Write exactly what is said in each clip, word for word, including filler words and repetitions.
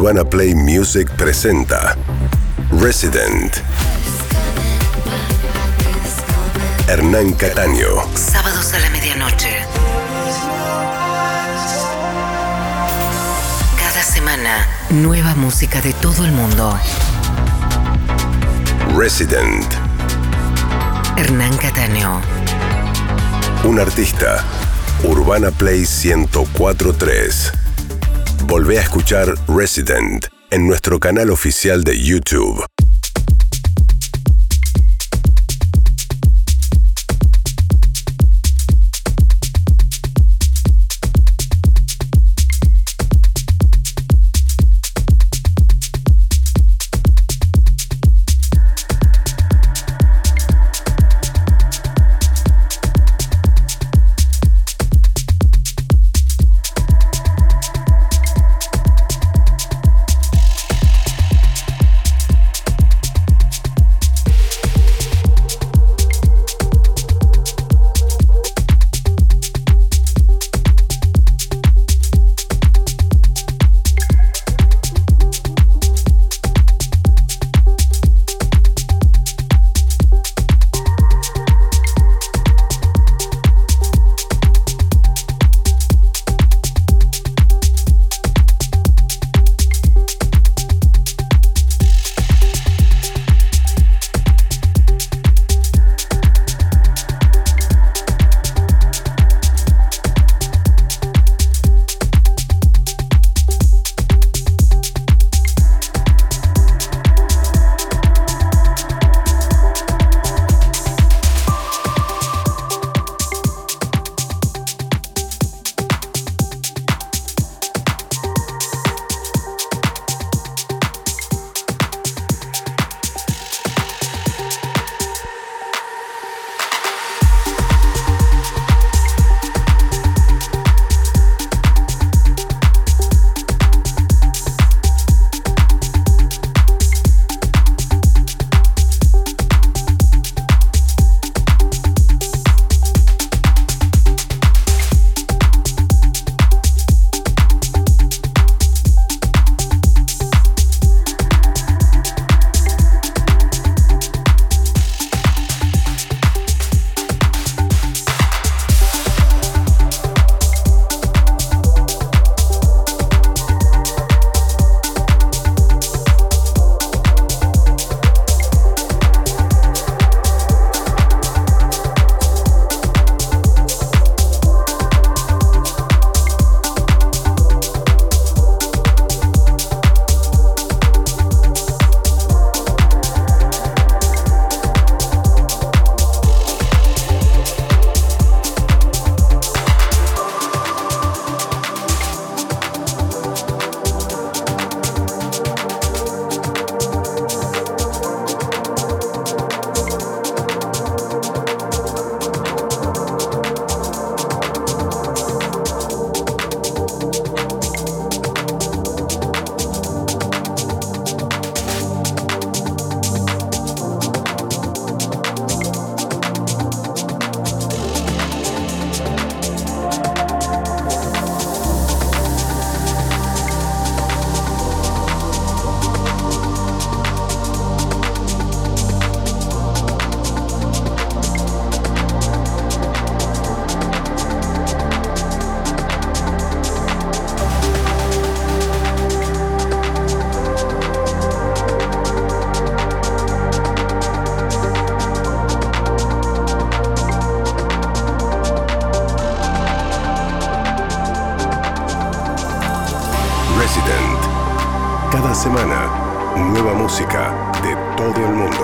Urbana Play Music presenta Resident. Hernán Cattaneo. Sábados a la medianoche. Cada semana, nueva música de todo el mundo. Resident. Hernán Cattaneo. Un artista. Urbana Play ciento cuatro punto tres. Volvé a escuchar Resident en nuestro canal oficial de YouTube. Cada semana, nueva música de todo el mundo.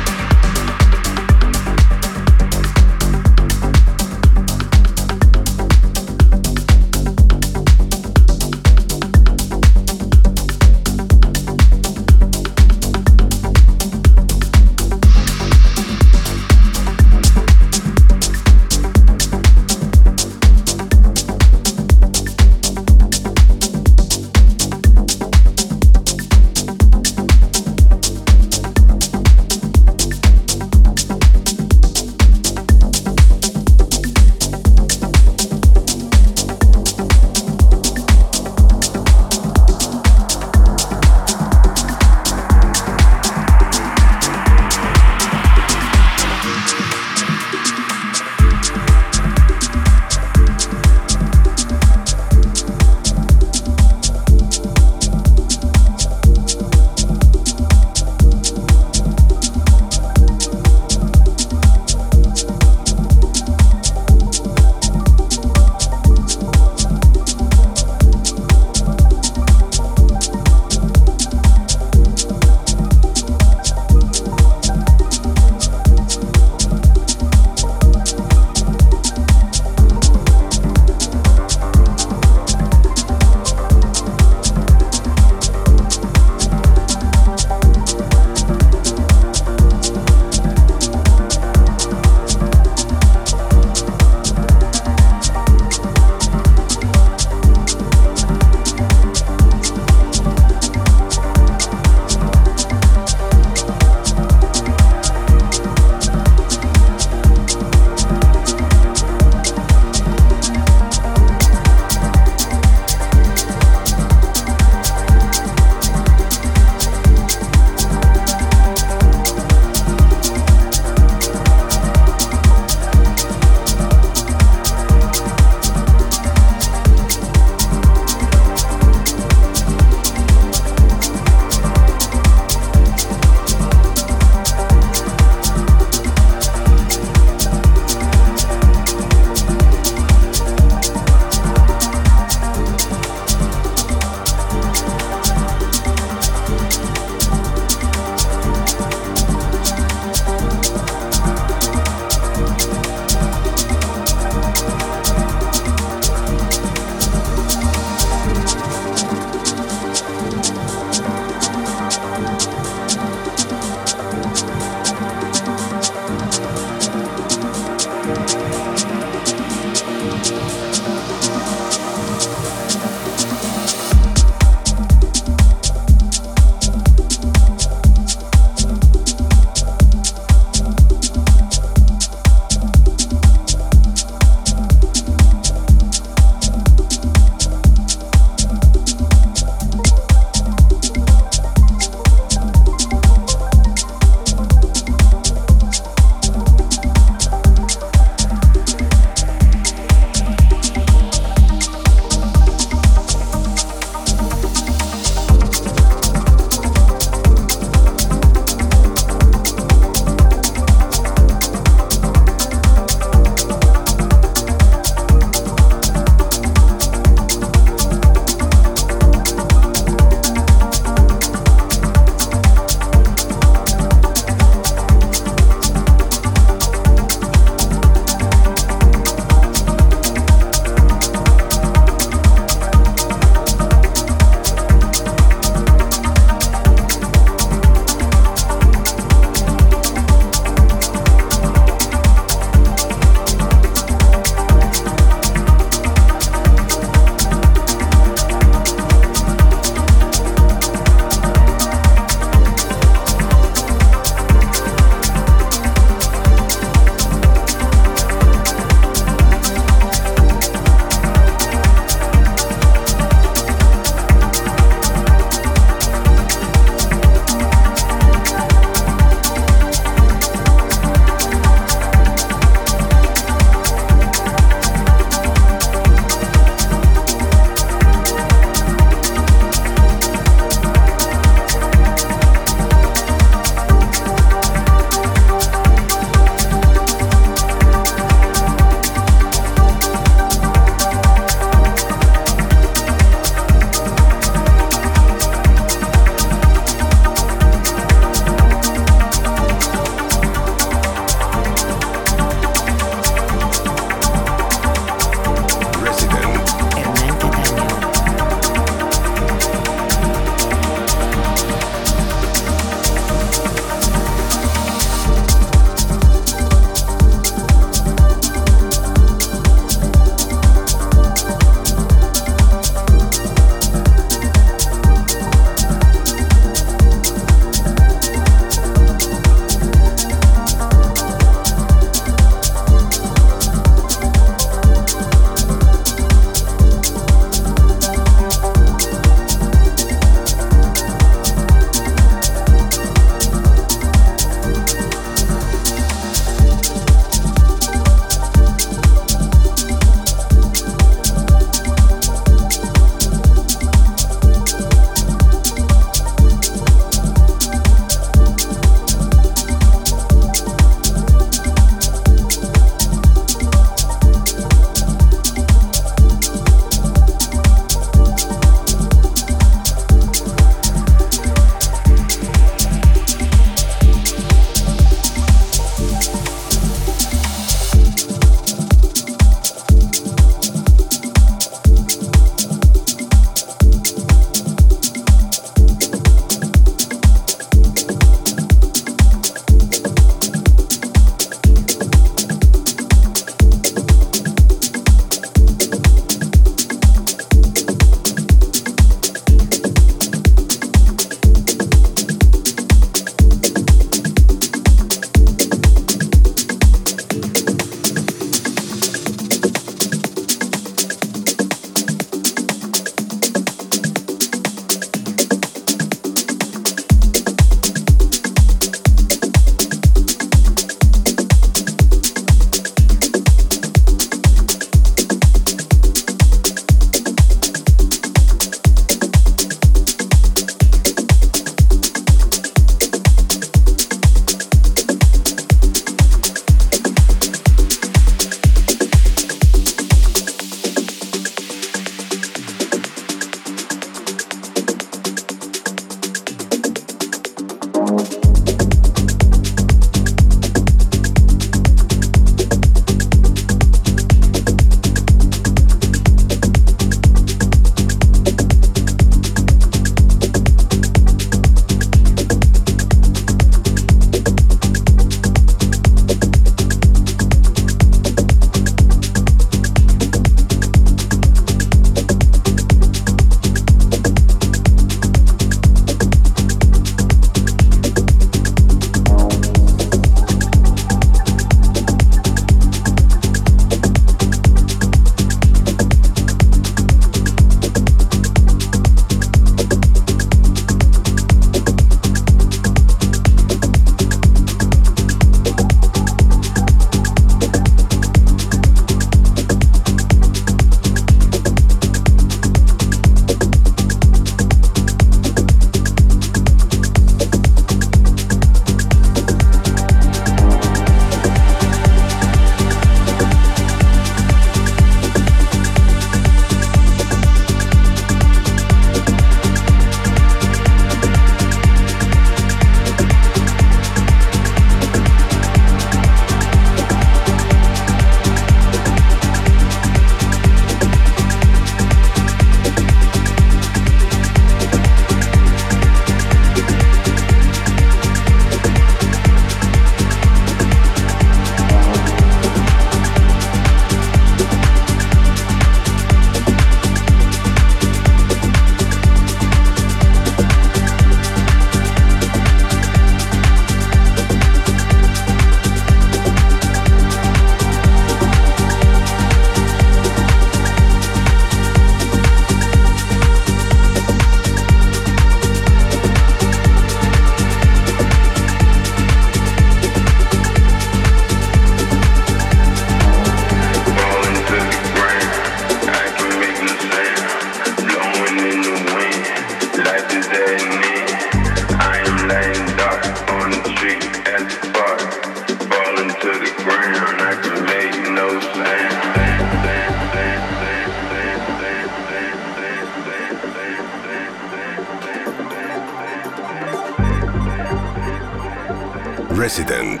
Resident.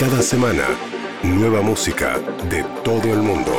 Cada semana, nueva música de todo el mundo.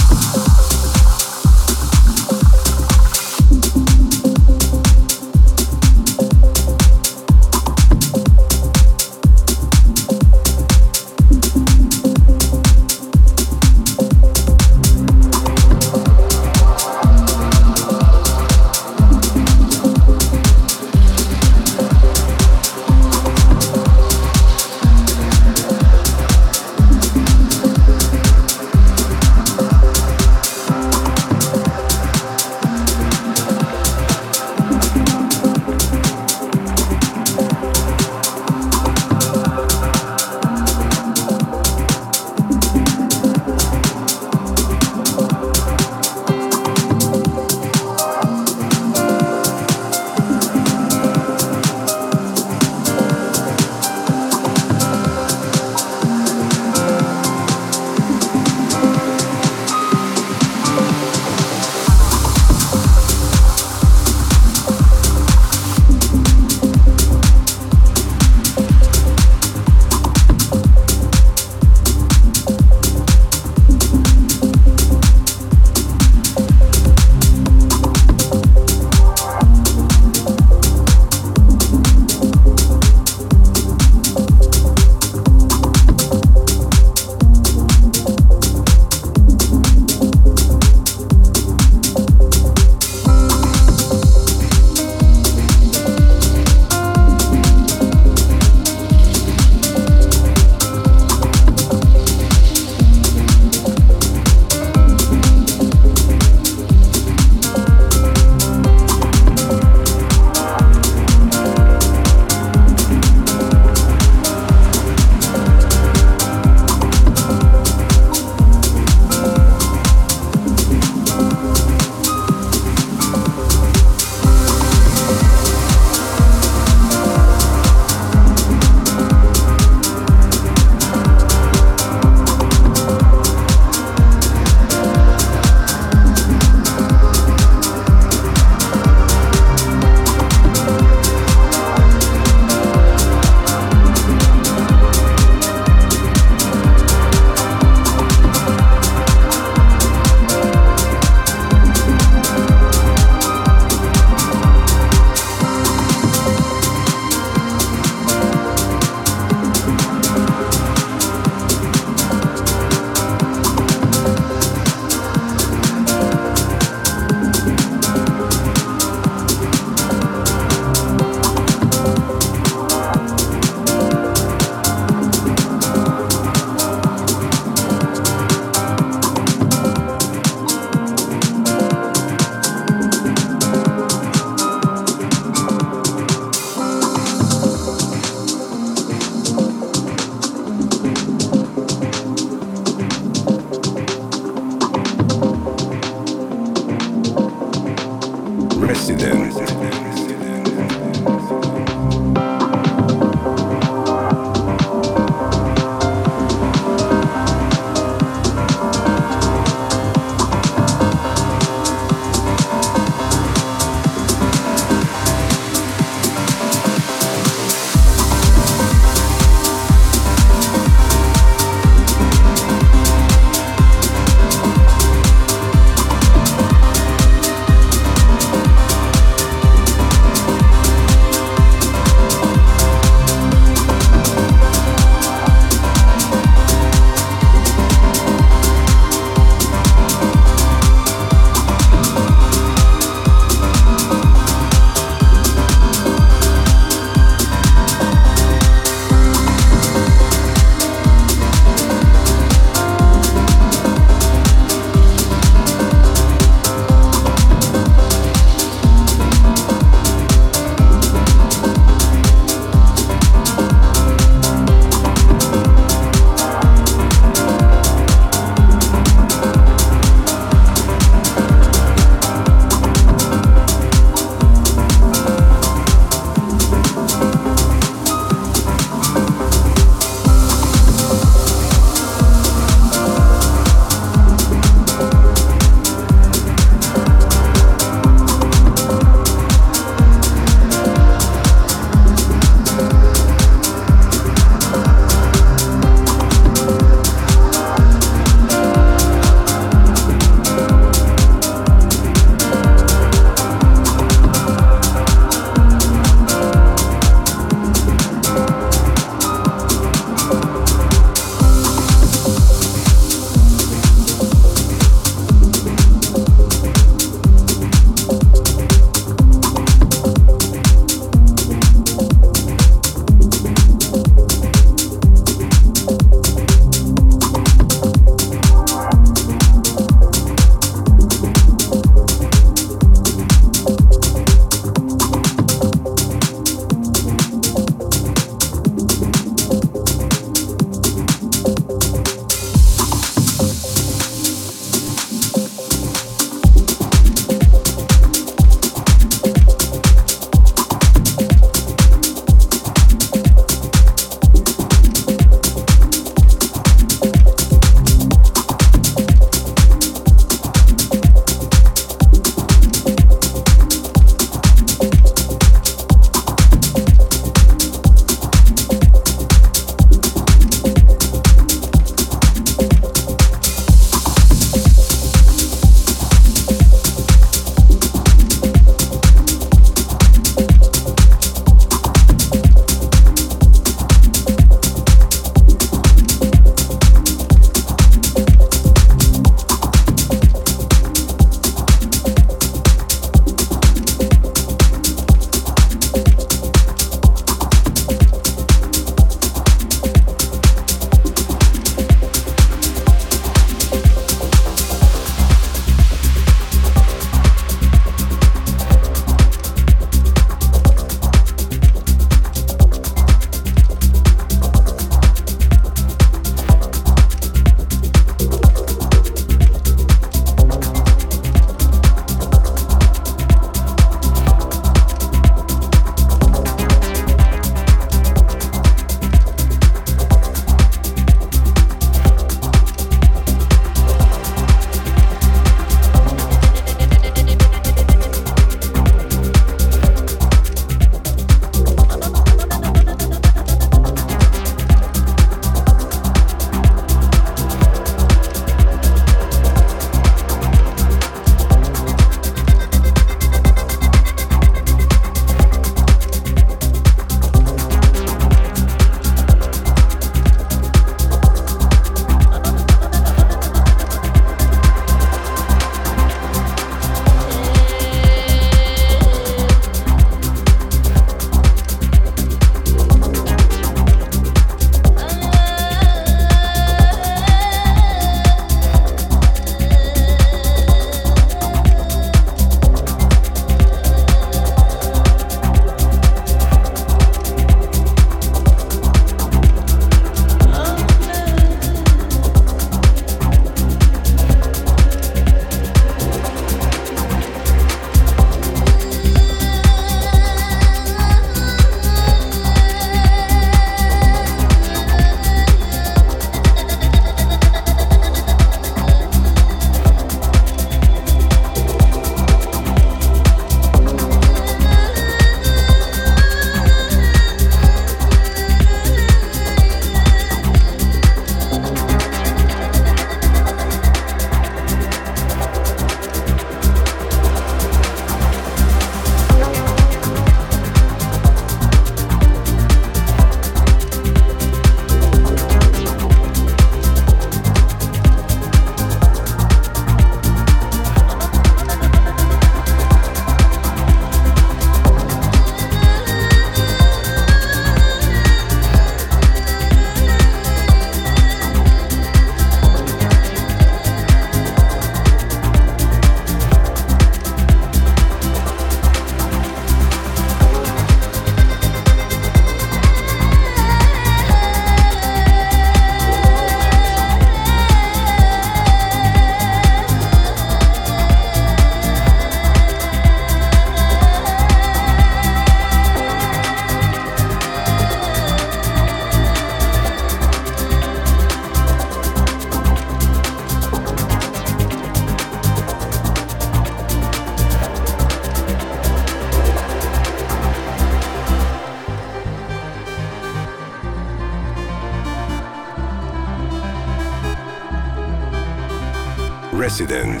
Resident.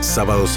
Sábados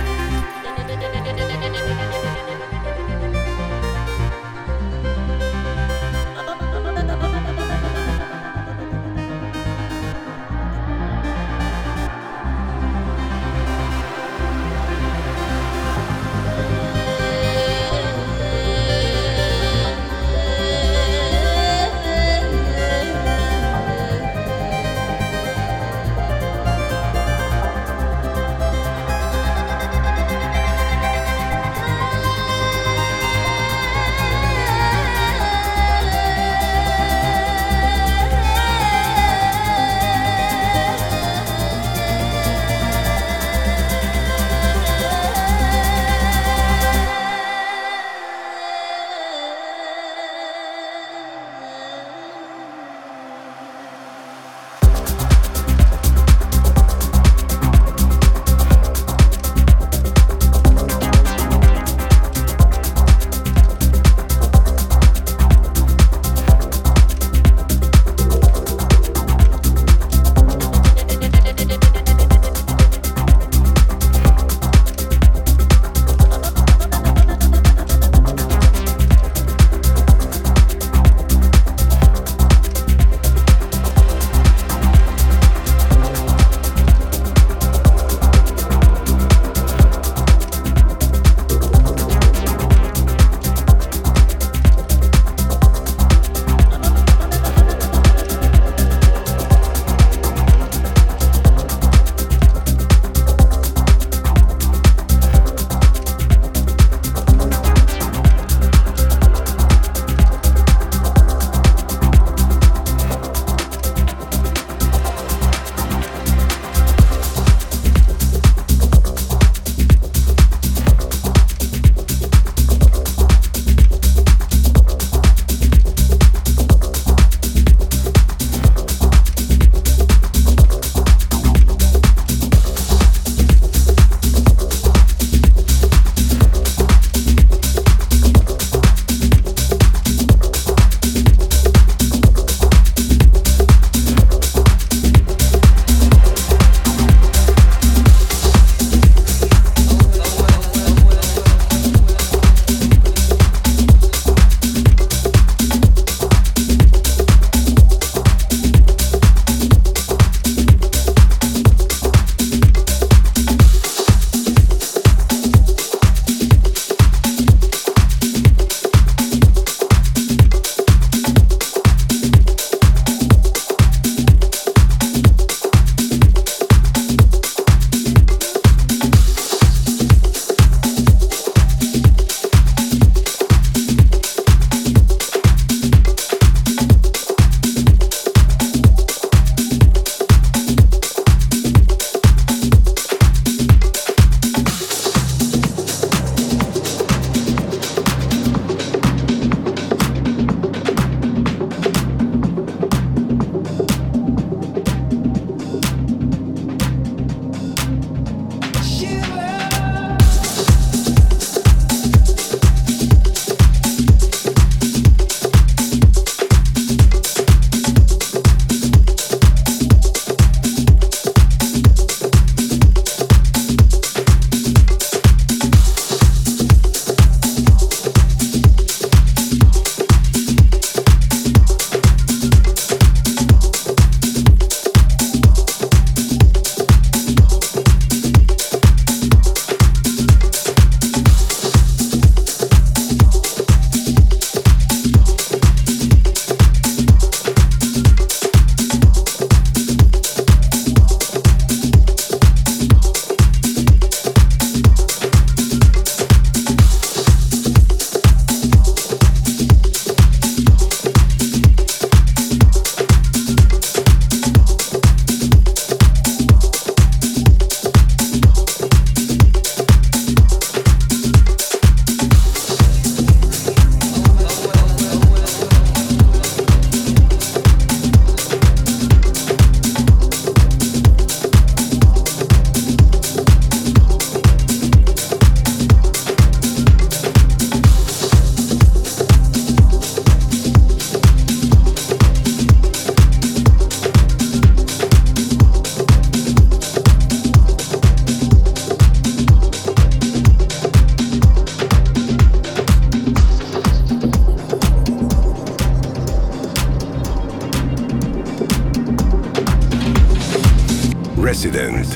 Resident.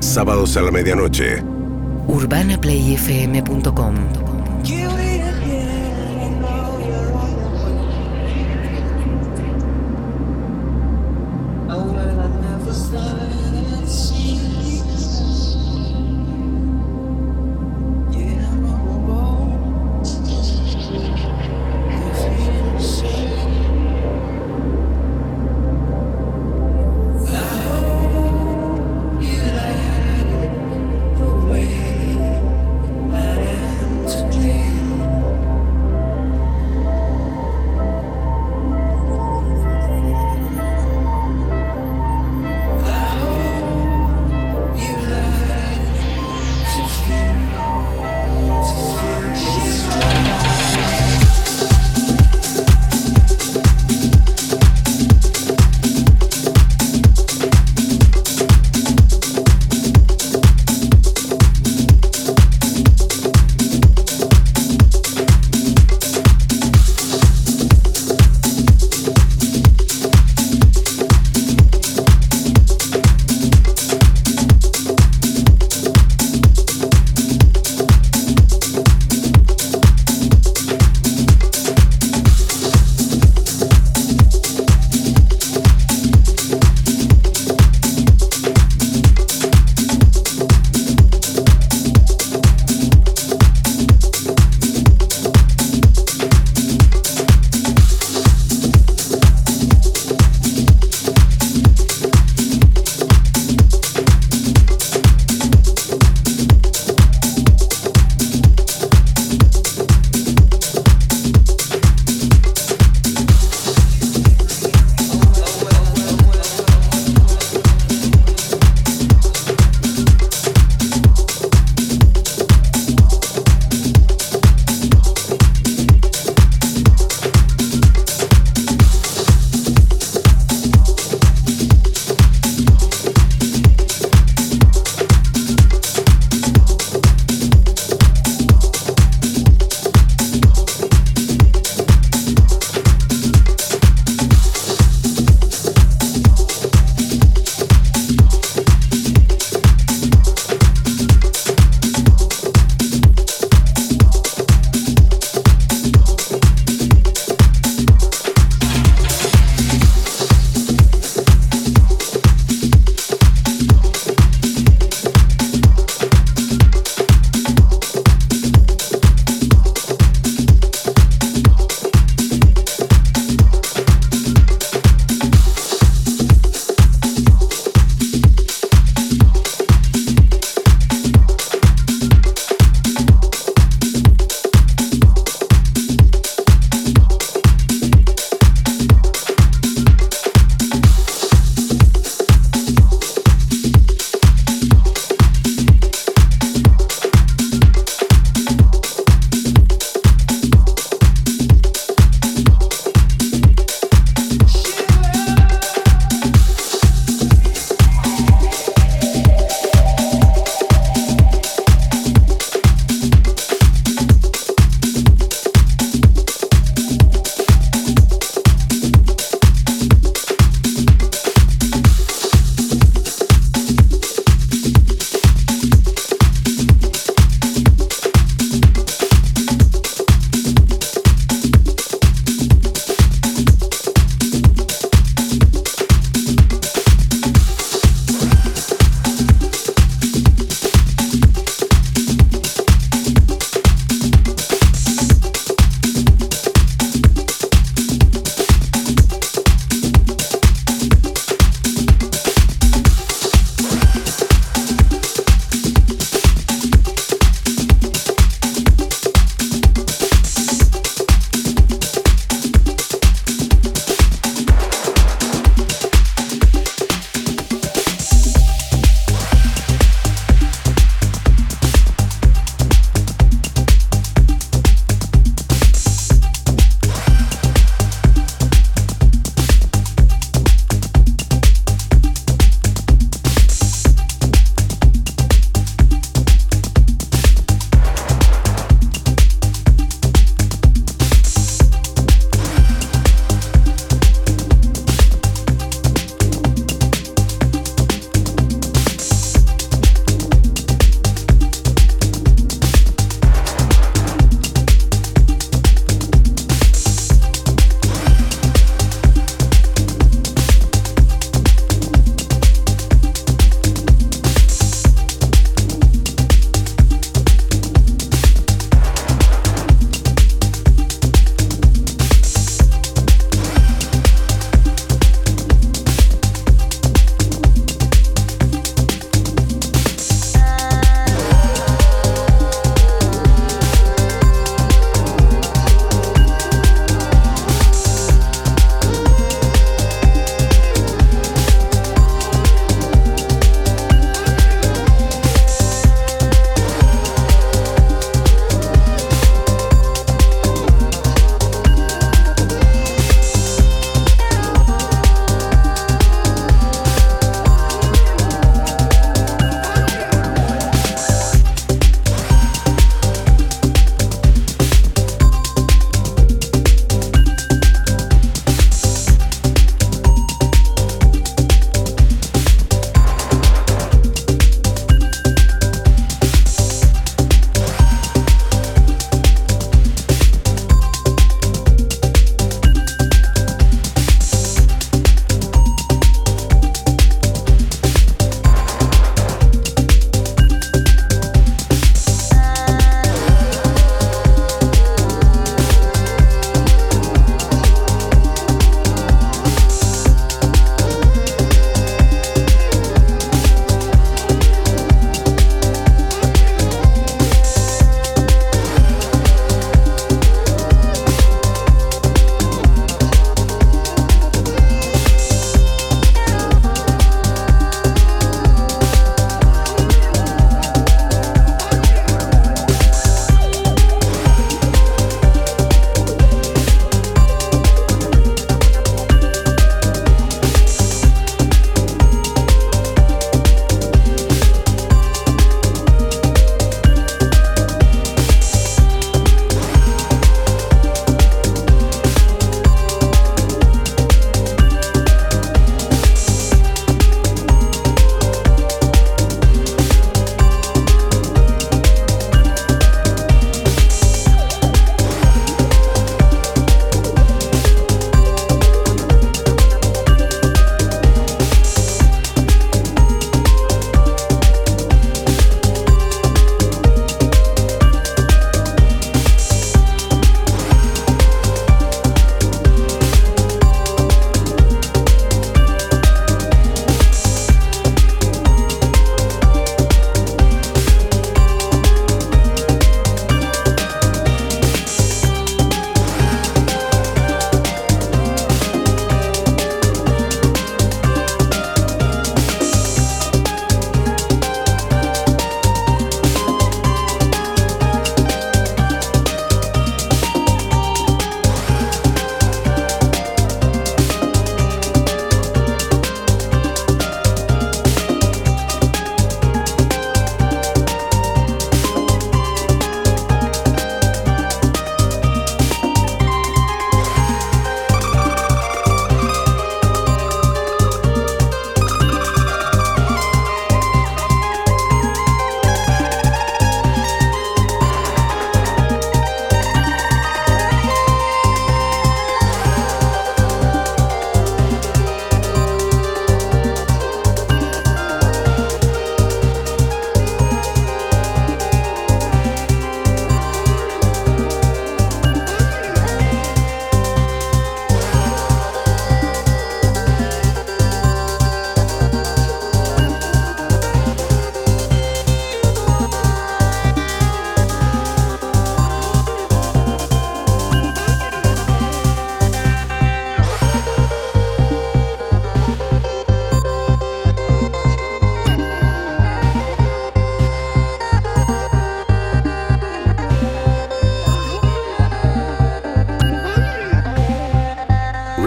Sábados a la medianoche. urbana play f m punto com.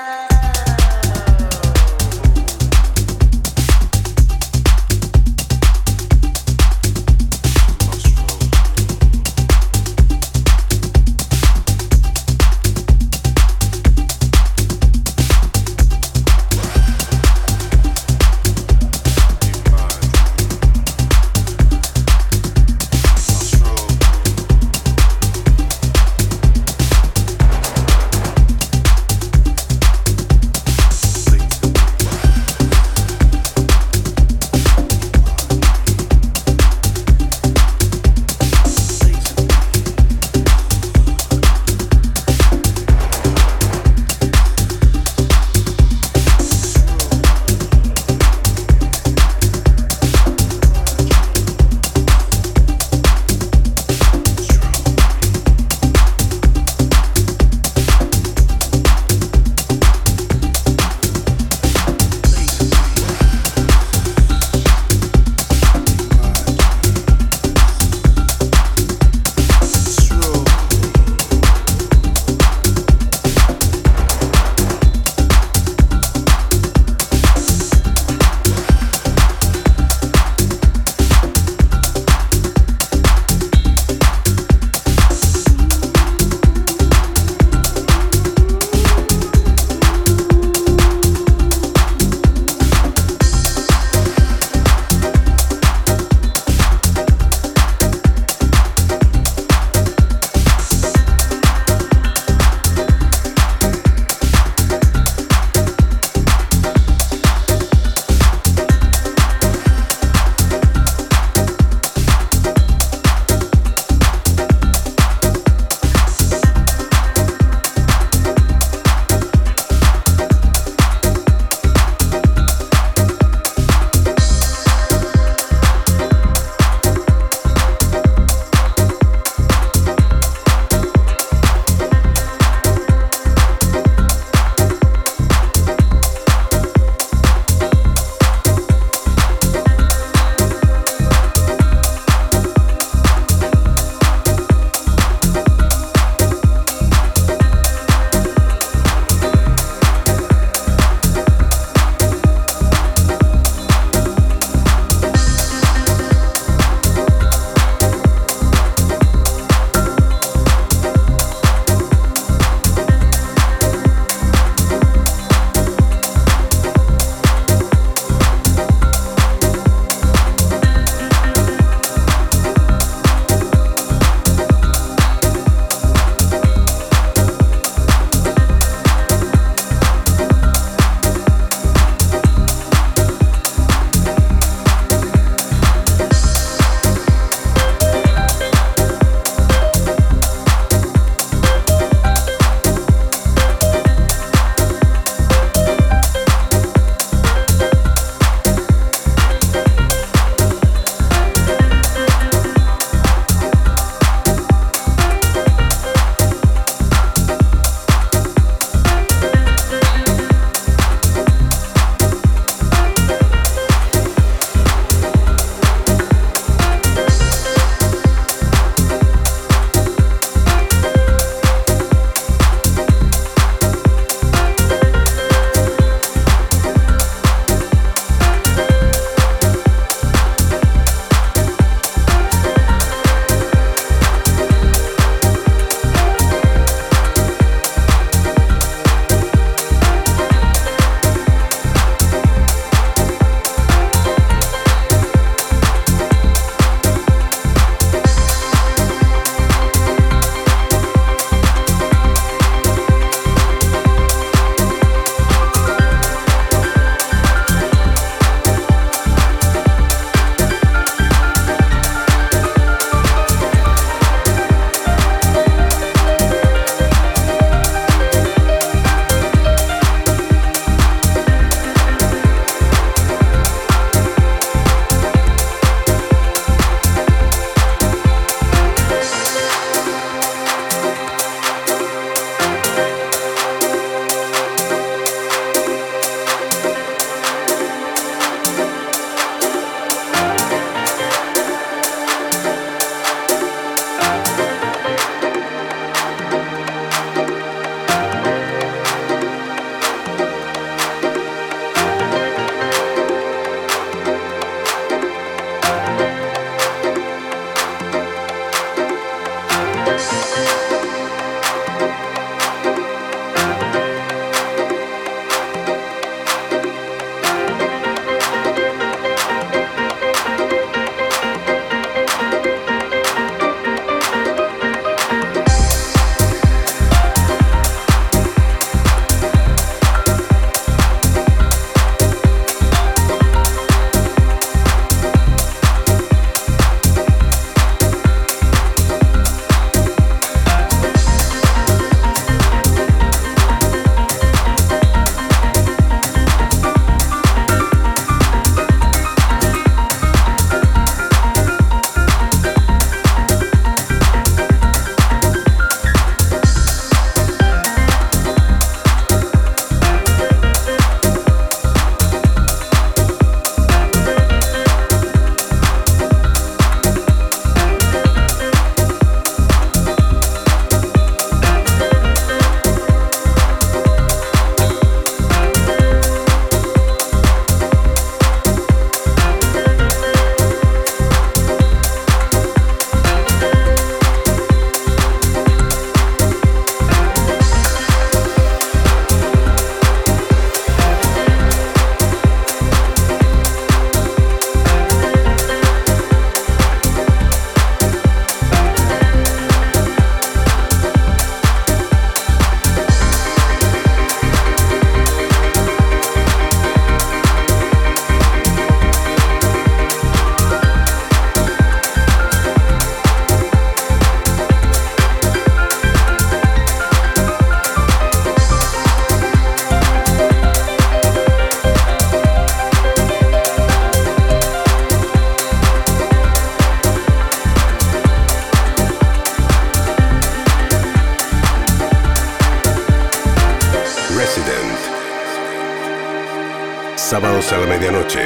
sábados a la medianoche.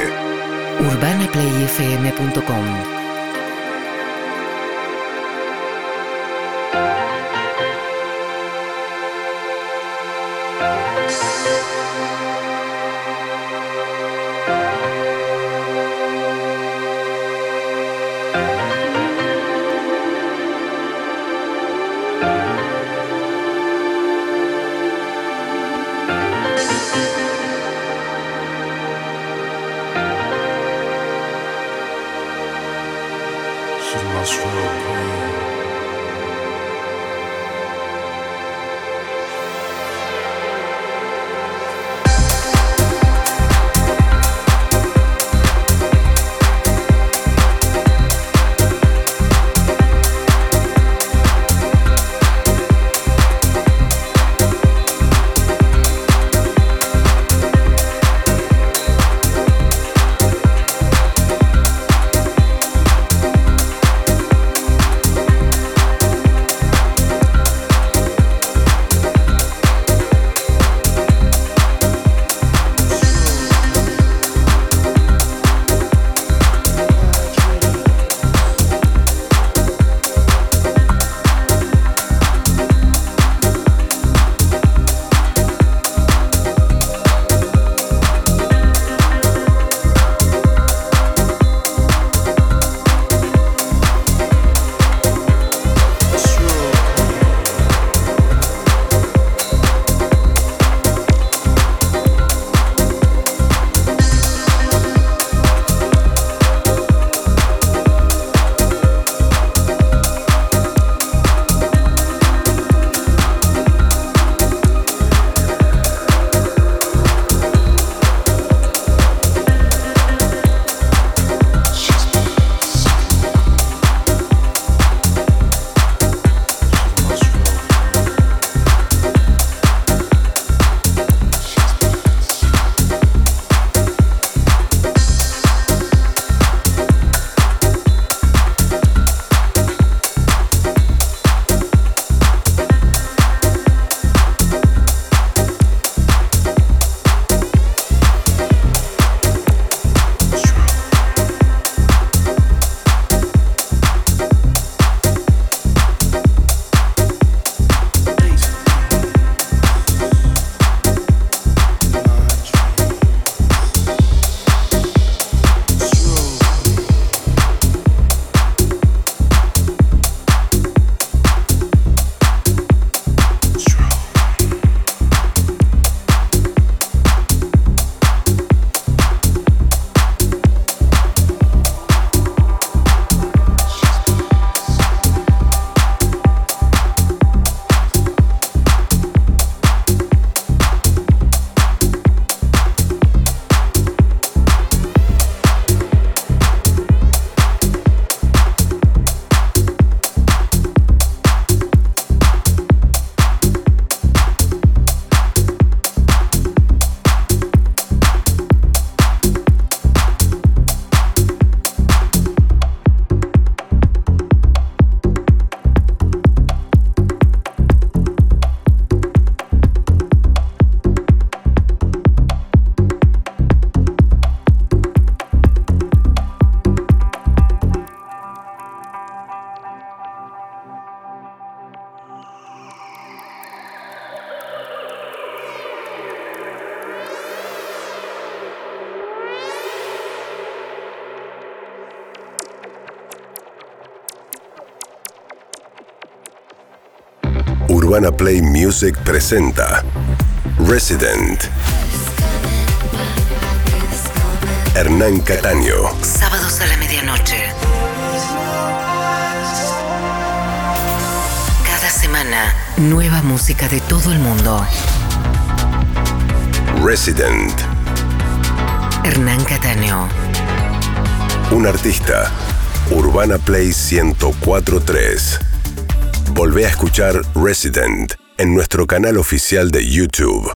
urbana play f m punto com. Urbana Play Music presenta Resident, Hernán Cattaneo. Sábados a la medianoche. Cada semana, nueva música de todo el mundo. Resident, Hernán Cattaneo. Un artista. Urbana Play ciento cuatro punto tres. Volvé a escuchar Resident en nuestro canal oficial de YouTube.